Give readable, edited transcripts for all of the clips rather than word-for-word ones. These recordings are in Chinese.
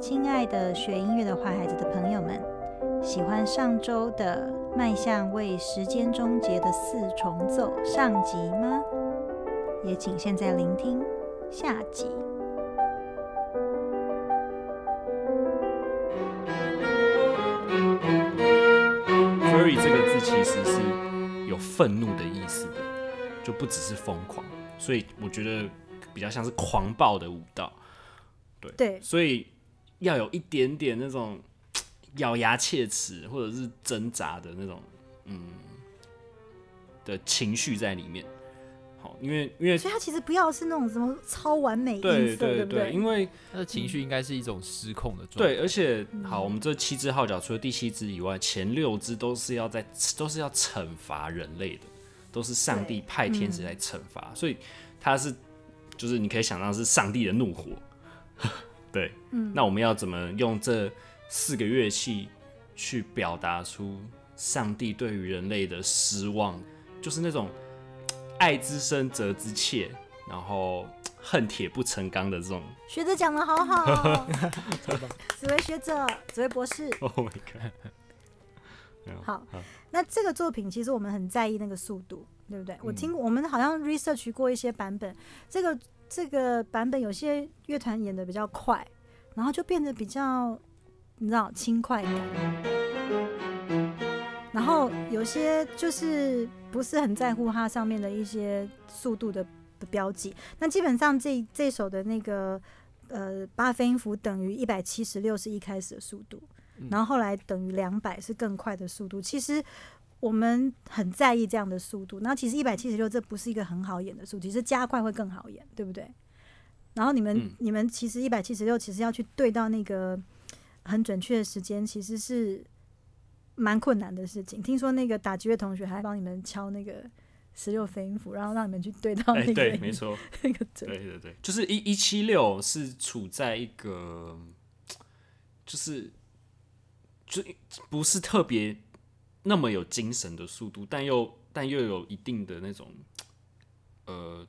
亲爱的学音乐的坏孩子的朋友们，喜欢上周的迈向为时间终结的四重奏上集吗？也请现在聆听下集。Fury 这个字其实是有愤怒的意思的，就不只是疯狂，所以我觉得比较像是狂暴的舞蹈。对，所以要有一点点那种咬牙切齿或者是挣扎的那种的情绪在里面。好，因为所以他其实不要是那种什么超完美音色，对不对？因为他的情绪应该是一种失控的状态。对，而且好，我们这七只号角除了第七只以外，前六只都是要惩罚人类的，都是上帝派天使来惩罚，所以他是就是你可以想象是上帝的怒火。对，那我们要怎么用这四个乐器去表达出上帝对于人类的失望？就是那种爱之深责之切，然后恨铁不成钢的这种。学者讲得好好，紫薇学者，紫薇博士。Oh my god！ 好，那这个作品其实我们很在意那个速度，对不对？我听过，我们好像 research 过一些版本，这个版本有些乐团演得比较快，然后就变得比较，你知道，轻快感。然后有些就是不是很在乎它上面的一些速度的标记。那基本上这首的那个八分音符等于176是一开始的速度，然后后来等于200是更快的速度。其实我们很在意这样的速度，然后其实176这不是一个很好演的速度，其实加快会更好演，对不对？然后你们其实176其实要去对到那个很准确的时间，其实是蛮困难的事情。听说那个打击乐同学还帮你们敲那个16分音符，然后让你们去对到那个，对，没错，那个对，就是176是处在一个就是不是特别那么有精神的速度，但又有一定的那种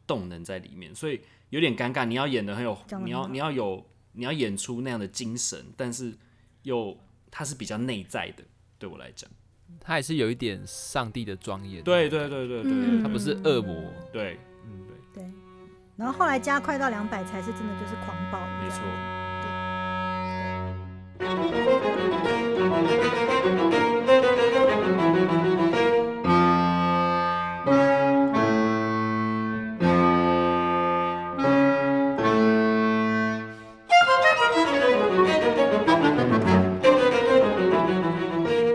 动能在里面，所以有点尴尬。你要演的很有，你要演出那样的精神，但是又它是比较内在的。对我来讲，它还是有一点上帝的庄严。对，它不是恶魔。对。然后后来加快到200才是真的就是狂暴。没错。对。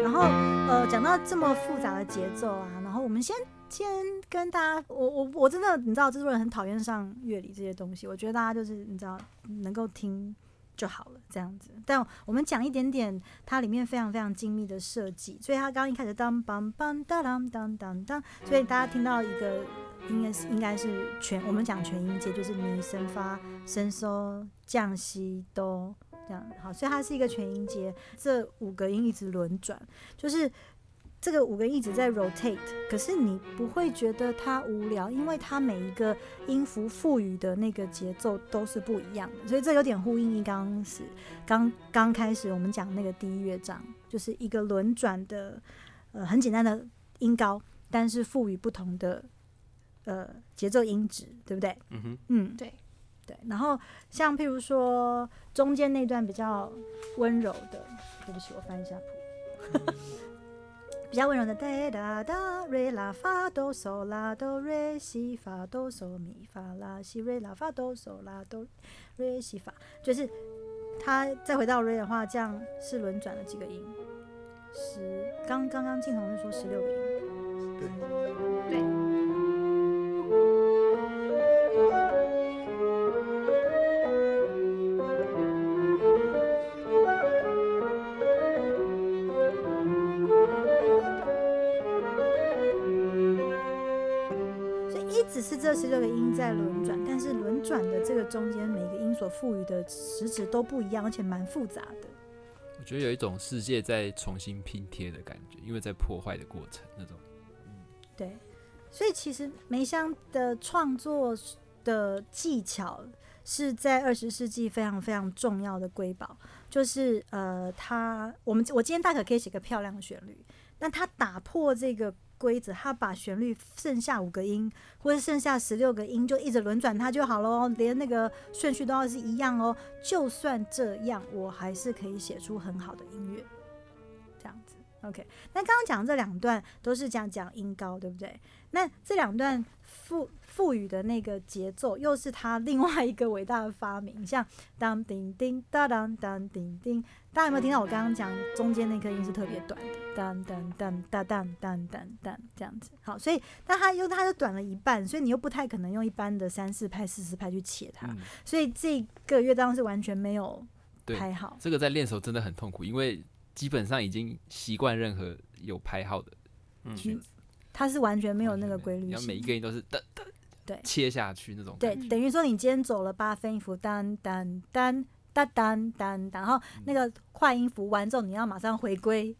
然后讲到这么复杂的节奏啊，然后我们先跟大家，我真的你知道，制作人很讨厌上乐理这些东西，我觉得大家就是你知道能够听就好了，这样子。但我们讲一点点它里面非常非常精密的设计，所以它刚刚一开始当梆梆当当当当当，所以大家听到一个应该是全，我们讲全音阶就是咪升发升收降西哆这样。好，所以它是一个全音阶，这五个音一直轮转，就是这个五个音一直在 rotate， 可是你不会觉得它无聊，因为它每一个音符赋予的那个节奏都是不一样的，所以这有点呼应刚开始我们讲那个第一乐章，就是一个轮转的很简单的音高，但是赋予不同的节奏音质，对不对？对。然后像譬如说中间那段比较温柔的，对不起，我翻一下谱。比较温柔的哒哒哒瑞拉发哆嗦拉哆瑞西发哆嗦咪发拉西瑞拉发哆嗦拉哆瑞西发，就是它再回到瑞的话，这样是轮转了几个音？刚刚静彤是说16个音。对。是这16个音在轮转，但是轮转的这个中间每个音所赋予的实质都不一样，而且蛮复杂的。我觉得有一种世界在重新拼贴的感觉，因为在破坏的过程那种。对，所以其实梅香的创作的技巧是在20世纪非常非常重要的瑰宝，就是我今天大可可以写个漂亮的旋律，但他打破这个规则，他把旋律剩下5个音或者剩下16个音就一直轮转它就好了，连那个顺序都要是一样哦。就算这样，我还是可以写出很好的音乐，这样子 OK。 那刚刚讲这2段都是讲音高，对不对？那这2段赋予的那个节奏又是他另外一个伟大的发明，像当叮叮当当当叮叮，大家有没有听到我刚刚讲中间那颗音是特别短的，当当当当当当当这样子。好，所以但它就短了一半，所以你又不太可能用一般的3/4拍4/4拍去切它，所以这个乐章是完全没有拍好。这个在练手真的很痛苦，因为基本上已经习惯任何有拍好的曲子，它是完全没有那个规律性，然后每一个音都是噔噔对切下去那种感觉。对，等于说你今天走了8分音符，噔噔噔噔噔噔，然后那个快音符完之后，你要马上回归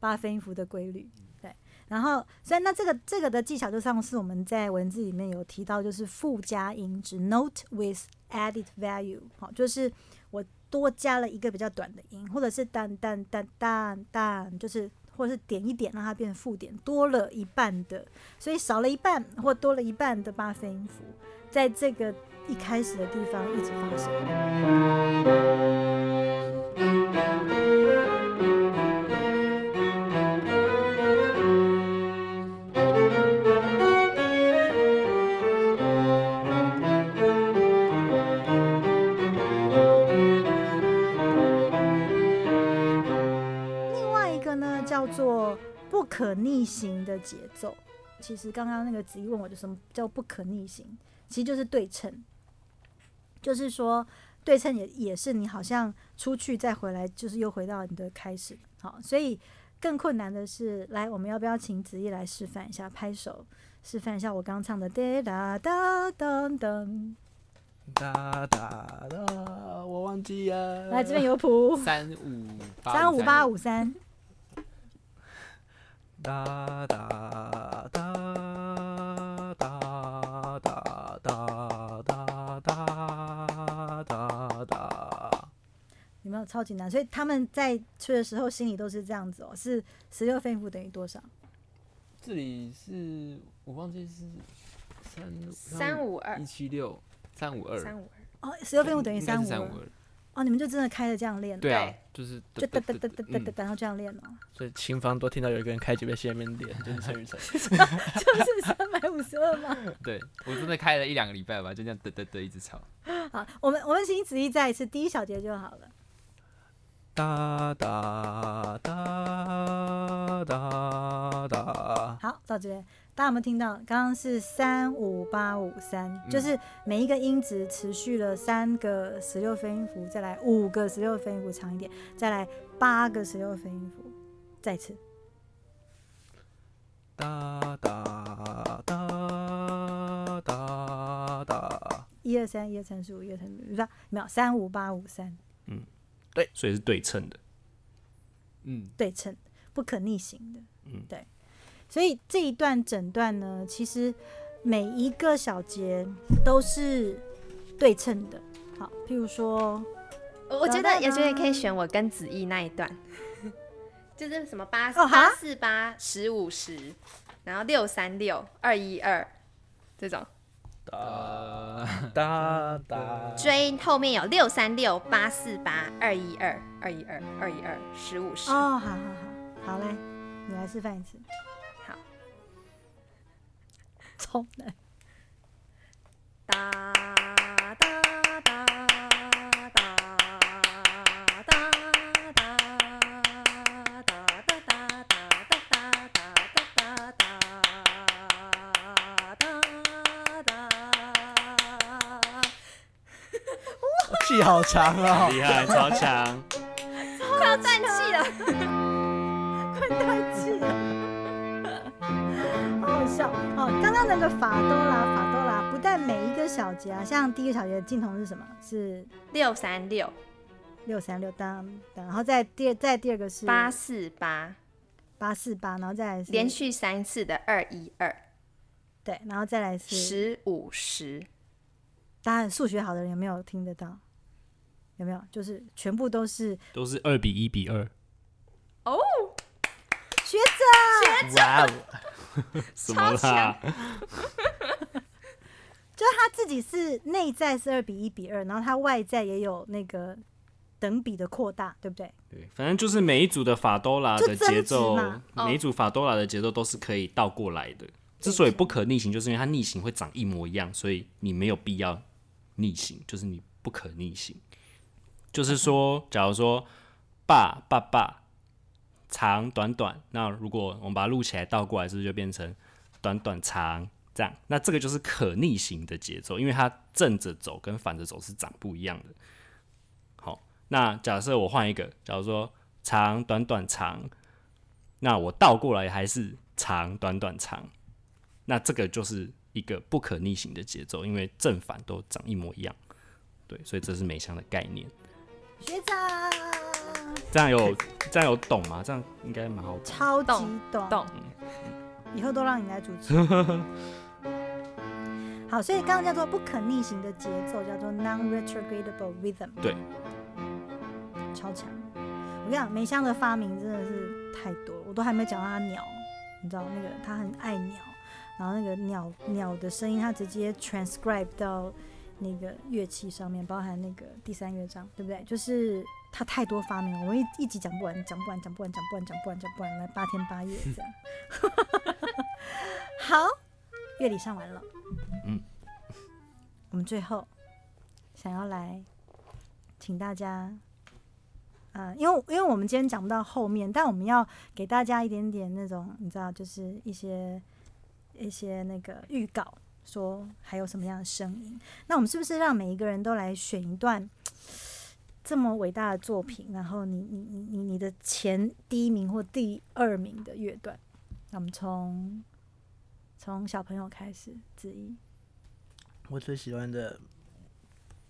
8分音符的规律。对，然后所以那这个的技巧，就上次我们在文字里面有提到，就是附加音值 （note with added value）， 好，就是我多加了一个比较短的音，或者是噔噔噔噔噔，就是。或是点一点让它变附点，多了一半的，所以少了一半或多了一半的8分音符，在这个一开始的地方一直发生。不可逆行的节奏，其实刚刚那个子怡问我，就什么叫不可逆行？其实就是对称，就是说对称 也是你好像出去再回来，就是又回到你的开始。好，所以更困难的是，来，我们要不要请子怡来示范一下，拍手示范一下我刚唱的哒哒哒哒哒哒哒，我忘记了。来，这边有谱，35853。哒哒哒哒哒哒哒哒哒哒，有没有超级难？所以他们在吹的时候心里都是这样子哦，是16分音符等于多少？这里是我忘记是352，176，352，哦，16分音符等于352。哦，你们就真的开着这样练？对啊，就是就哒哒哒哒哒哒，然后这样练嘛。所以琴房多听到有一个人开几杯戏在那边练，就是陈雨辰，就是352吗？对，我真的开了1-2个礼拜吧，就这样哒哒哒一直吵。好，我们请子怡再一次第1小节就好了。哒哒哒哒哒。好，到这边。大家有没有听到？刚刚是35853，就是每一个音值持续了3个16分音符，再来5个16分音符长一点，再来8个16分音符，再一次。哒哒哒哒哒。123、124、125、126，没有35853。对，所以是对称的。对称，不可逆行的。对。所以这一段整段呢，其实每一个小节都是对称的。好，譬如说，我觉得有些人可以选我跟子怡那一段，就是什么848、1510，然后636、212这种。追后面有636、848、212、212、212、1510。哦，好，来，你来示范一次。超难！哒哒哒哒哒哒哒哒，气好强哦！厉害，超强！快要断气了！快断气了！哦，刚刚那个法多拉，不但每一个小节啊，像第一个小节的镜头是什么？是636，当当，然后再第二个是848，然后再来是连续3次的212，对，然后再来是1510。当然数学好的人有没有听得到？有没有？就是全部都是2比1比2。哦，学长，超强！就是他自己是内在是2比1比2，然后他外在也有那个等比的扩大，对不对？对，反正就是每一组的法多拉的节奏，每一组法多拉的节奏都是可以倒过来的。之所以不可逆行，就是因为它逆行会长一模一样，所以你没有必要逆行，就是你不可逆行。就是说，假如说爸长短短，那如果我们把它录起来倒过来，是不是就变成短短长这样？那这个就是可逆行的节奏，因为它正着走跟反着走是长不一样的。好，那假设我换一个，假如说长短短长，那我倒过来还是长短短长。那这个就是一个不可逆行的节奏，因为正反都长一模一样，对，所以这是每项的概念。学长，这样有懂吗？这样应该蛮好懂，超级懂、嗯，以后都让你来主持。好，所以刚刚叫做不可逆行的节奏，叫做 non-retrogradable rhythm。对，超强！我跟你讲，梅香的发明真的是太多了，我都还没讲到他鸟，你知道那个他很爱鸟。然后那个 鸟的声音，它直接 transcribe 到那个乐器上面，包含那个第三乐章，对不对？就是它太多发明了，我们 一集讲不完，来8天8夜这样。好，乐理上完了，嗯，我们最后想要来请大家，因为我们今天讲不到后面，但我们要给大家一点点那种，你知道，就是一些那个预告，说还有什么样的声音？那我们是不是让每一个人都来选一段这么伟大的作品？然后你的前第一名或第2名的乐段，那我们从小朋友开始，子怡。我最喜欢的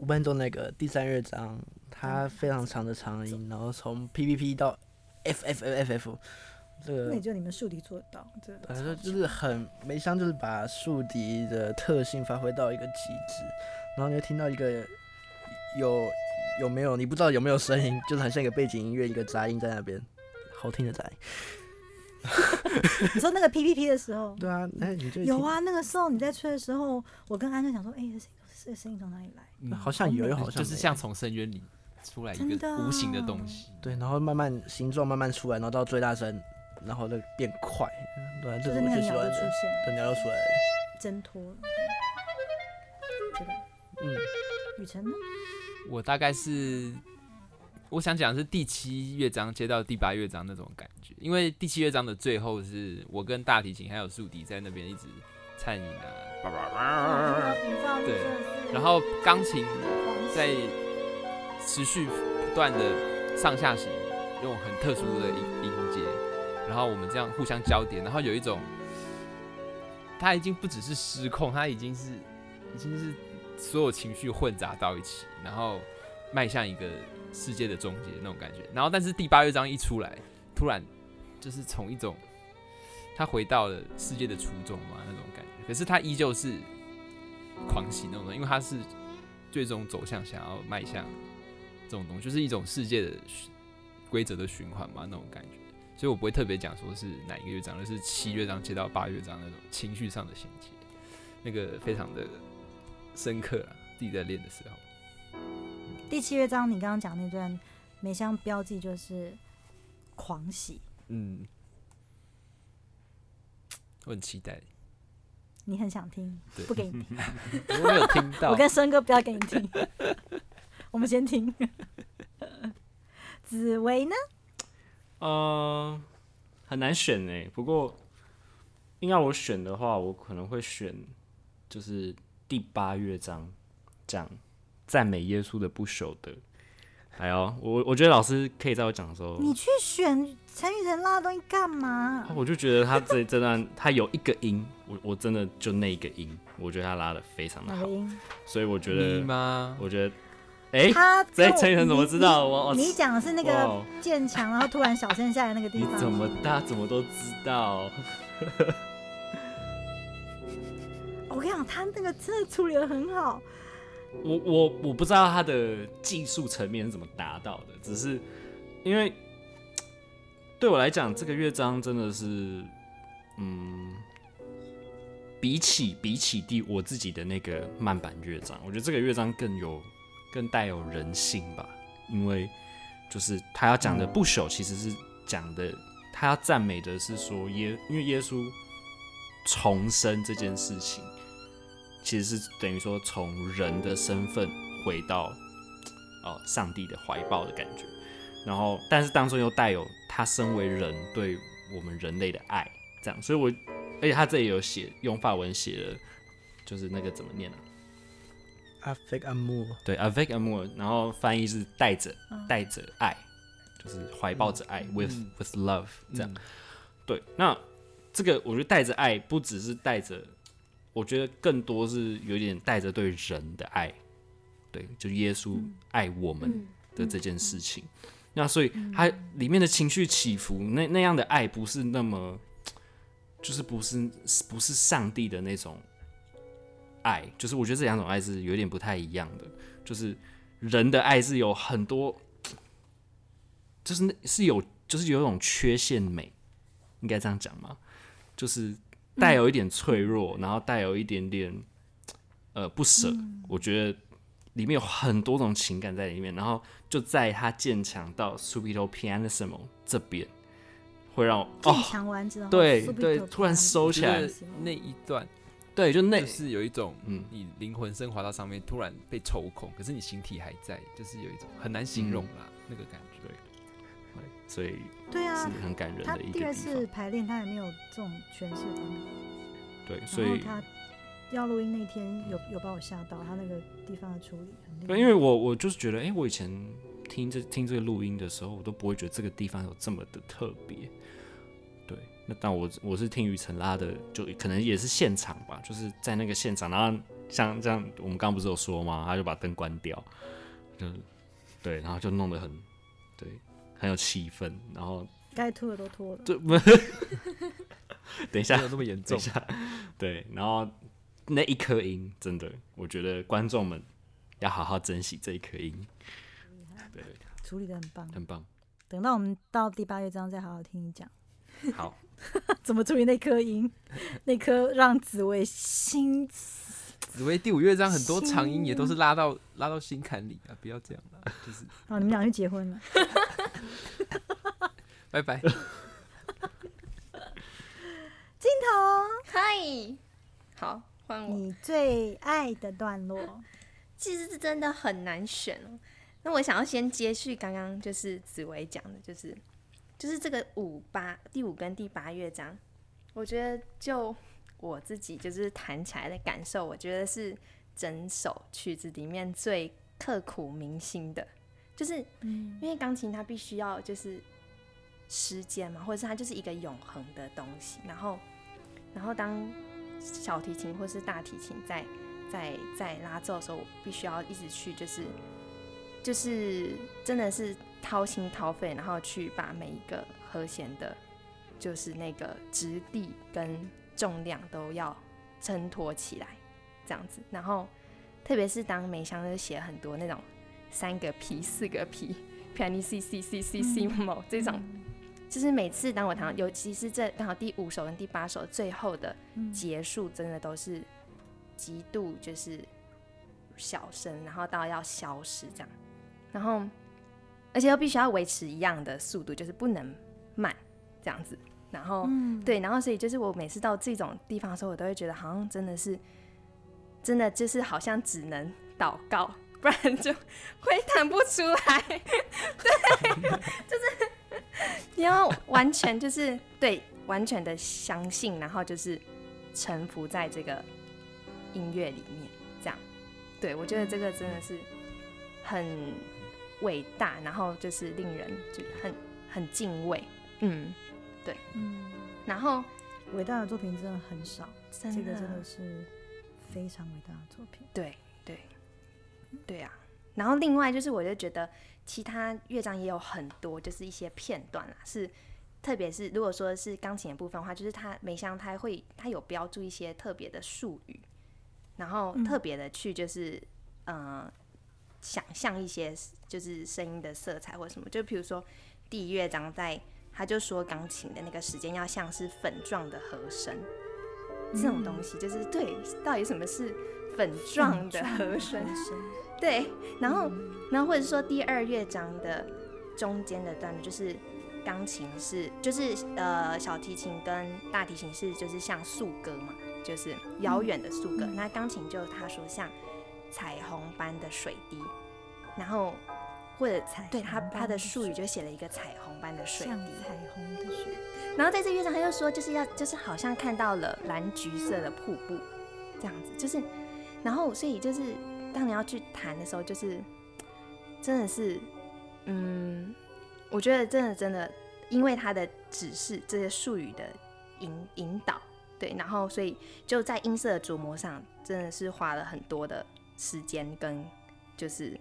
5分钟那个第三乐章，它非常长的长音，然后从 PPP 到 FFFFF。这个那也就你们竖笛做得到，真的。就是很梅香，就是把竖笛的特性发挥到一个极致，然后你会听到一个有没有你不知道有没有声音，就是很像一个背景音乐，一个杂音在那边，好听的杂音。你说那个 PPP 的时候，对啊，那你就有啊。那个时候你在吹的时候，我跟安正想说，这声音从哪里来？嗯，好像有，好像就是像从深渊里出来一个无形的东西，对，然后慢慢形状慢慢出来，然后到最大声。然后就变快，对，这是我最喜欢的。等鸟都出来了，挣脱了。这个，雨辰呢？我大概是，我想讲的是第7乐章接到第8乐章那种感觉，因为第7乐章的最后是我跟大提琴还有竖笛在那边一直颤音啊，对，然后钢琴在持续不断的上下行，用很特殊的音阶。然后我们这样互相交叠，然后有一种，他已经不只是失控，他已经是所有情绪混杂到一起，然后迈向一个世界的终结那种感觉。然后，但是第8乐章一出来，突然就是从一种他回到了世界的初衷嘛那种感觉，可是他依旧是狂喜那种，因为他是最终走向想要迈向这种东西，就是一种世界的规则的循环嘛那种感觉。所以我不会特别讲说是哪一个乐章，就是7乐章接到8乐章那种情绪上的衔接，那个非常的深刻啊。自己在练的时候，第7乐章你刚刚讲那段，每项标记就是狂喜。嗯，我很期待。你很想听，不给你听。我没有听到。我跟生哥不要给你听，我们先听。紫薇呢？很难选欸，不过应该我选的话，我可能会选就是第8乐章，讲赞美耶稣的不朽的。还有，我觉得老师可以在我讲的时候，你去选陈雨辰拉的东西干嘛？我就觉得他这段他有一个音，我真的就那一个音，我觉得他拉的非常的好，所以我觉得，我觉得。哎，陈雨辰怎么知道？你讲的是那个渐强，然后突然小声下来那个地方。你怎么都知道？我跟你讲，他那个真的处理得很好。我不知道他的技术层面是怎么达到的，只是因为对我来讲，这个乐章真的是，比起我自己的那个慢板乐章，我觉得这个乐章更带有人性吧，因为就是他要讲的不朽，其实是讲的他要赞美的是说因为耶稣重生这件事情，其实是等于说从人的身份回到上帝的怀抱的感觉，然后但是当中又带有他身为人对我们人类的爱，这样，所以而且他这里有写用法文写了，就是那个怎么念啊 ？Avec amour， 对 ，Avec amour， 然后翻译是带着爱，就是怀抱着爱 with love 这样。对，那这个我觉得带着爱不只是带着。我觉得更多是有点带着对人的爱，对，就耶稣爱我们的这件事情。那所以它里面的情绪起伏，那样的爱不是那么，就是不是上帝的那种爱，就是我觉得这两种爱是有点不太一样的。就是人的爱是有很多，就是有一种缺陷美，应该这样讲吗？就是。带有一点脆弱，然后带有一点不舍，我觉得里面有很多种情感在里面，然后就在他渐强到 subito pianissimo 这边，会让我渐强完之后，对，突然收起来那一段，对，就是有一种你灵魂升华到上面，突然被抽空，可是你形体还在，就是有一种很难形容啦那个感觉。所以是很感人的一个地方。他第二次排练，他也没有这种诠释方面。对，所以他要录音那天有把我吓到，他那个地方的处理很厉害。因为我就是觉得，我以前听这个录音的时候，我都不会觉得这个地方有这么的特别。对，那但我是听庾澄拉的，就可能也是现场吧，就是在那个现场，然后像这样，我们刚刚不是有说吗？他就把灯关掉，对，然后就弄得很对。很有气氛，然后该脱的都脱了。等一下，没有那么严重。对，然后那一颗音，真的，我觉得观众们要好好珍惜这一颗音。对，处理得很棒，很棒。等到我们到第8乐章再好好听你讲。好，怎么处理那颗音？那颗让紫薇第5乐章很多长音也都是拉到心坎里啊！不要这样啦，就是。哦，你们俩去结婚了。拜拜。镜头，嗨，好，换我。你最爱的段落，其实是真的很难选哦。那我想要先接续刚刚就是紫薇讲的，就是这个第5跟第8乐章，我觉得就。我自己就是弹起来的感受，我觉得是整首曲子里面最刻苦铭心的，就是因为钢琴它必须要就是时间嘛，或者是它就是一个永恒的东西，然后当小提琴或是大提琴在拉奏的时候，我必须要一直去就是真的是掏心掏肺，然后去把每一个和弦的就是那个质地跟重量都要衬托起来，这样子。然后，特别是当梅香就写很多那种3个 P、4个 P、piano C C C C C mo 这种，就是每次当我弹，尤其是这刚好第5首跟第8首最后的结束，真的都是极度就是小声，然后到要消失这样。然后，而且又必须要维持一样的速度，就是不能慢这样子。然后，对，然后所以就是我每次到这种地方的时候，我都会觉得好像真的是，真的就是好像只能祷告，不然就会弹不出来。对，就是你要完全就是对完全的相信，然后就是臣服在这个音乐里面，这样。对，我觉得这个真的是很伟大，然后就是令人就很敬畏，对，然后伟大的作品真的很少，真的这个真的是非常伟大的作品。对啊。然后另外就是，我就觉得其他乐章也有很多，就是一些片段啦，是特别是如果说是钢琴的部分的话，就是梅香它有标注一些特别的术语，然后特别的去就是想象一些就是声音的色彩或什么，就比如说第一乐章在他就说钢琴的那个时间要像是粉状的和声，这种东西就是对到底什么是粉状的和声，对，然后或者说第二乐章的中间的段落就是钢琴是就是小提琴跟大提琴是就是像素歌嘛，就是遥远的素歌，那钢琴就他说像彩虹般的水滴，然后或者对他的术语就写了一个彩虹般的水滴，像彩虹的水。然后在这乐章他就说就是好像看到了蓝橘色的瀑布这样子，就是然后所以就是当你要去弹的时候，就是真的是我觉得真的因为他的指示这些术语的 引导，对，然后所以就在音色的琢磨上真的是花了很多的时间跟就是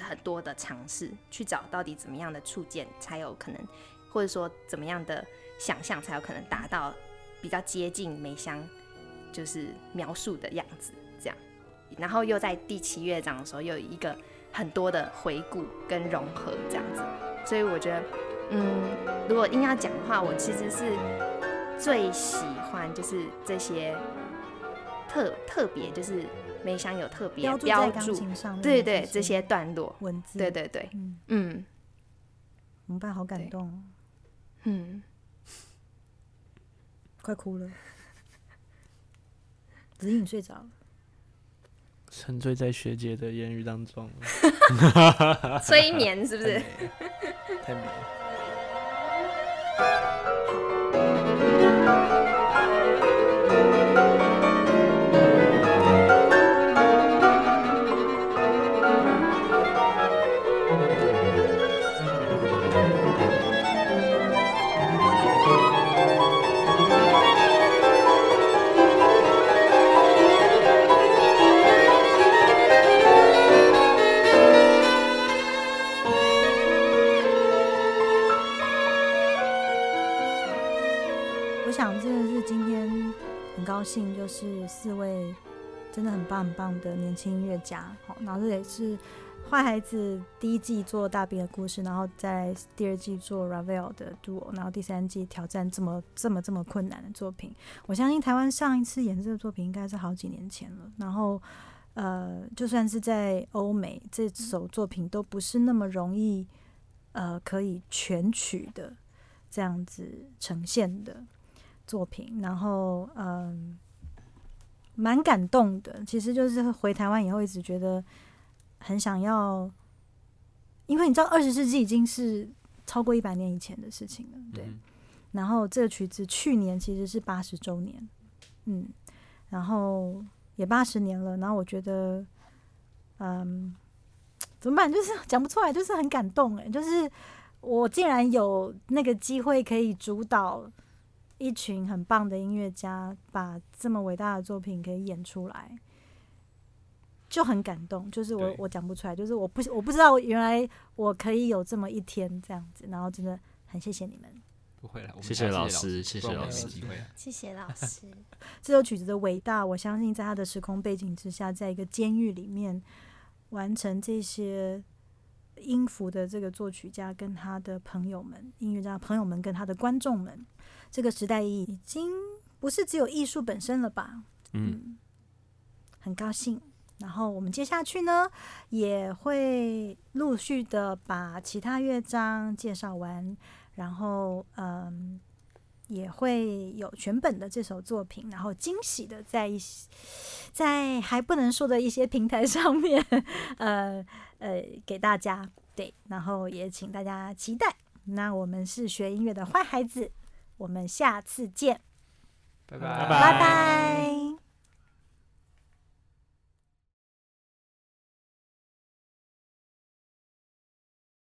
很多的尝试去找到底怎么样的触键才有可能，或者说怎么样的想象才有可能达到比较接近梅香就是描述的样子这样。然后又在第七乐章的时候又有一个很多的回顾跟融合这样子，所以我觉得如果硬要讲的话，我其实是最喜欢就是这些特别就是梅香有特别标注，对对，这些段落文字，对对对，我们爸好感动哦，快哭了，子怡你睡着了，沉醉在学姐的言语当中，催眠是不是？太美了。就是四位真的很棒很棒的年轻音乐家，然后这也是坏孩子第一季做大兵的故事，然后在第二季做 Ravel 的 Duo， 然后第三季挑战这么困难的作品。我相信台湾上一次演这个作品应该是好几年前了，然后就算是在欧美这首作品都不是那么容易可以全曲的这样子呈现的作品，然后蛮感动的。其实就是回台湾以后一直觉得很想要，因为你知道20世纪已经是超过100年以前的事情了，对。然后这个曲子去年其实是80周年，然后也80年了，然后我觉得怎么办，就是讲不出来，就是很感动耶，就是我竟然有那个机会可以主导一群很棒的音乐家把这么伟大的作品可以演出来，就很感动。就是我讲不出来，就是我不知道原来我可以有这么一天这样子，然后真的很谢谢你们。不会啦，我们谢谢老师，谢谢老师，谢谢老师。这首曲子的伟大，我相信在他的时空背景之下，在一个监狱里面完成这些音符的这个作曲家跟他的朋友们，音乐家朋友们跟他的观众们，这个时代已经不是只有艺术本身了吧？很高兴。然后我们接下去呢，也会陆续的把其他乐章介绍完，然后也会有全本的这首作品，然后惊喜的在还不能说的一些平台上面给大家，对，然后也请大家期待。那我们是学音乐的坏孩子，我们下次见，拜拜。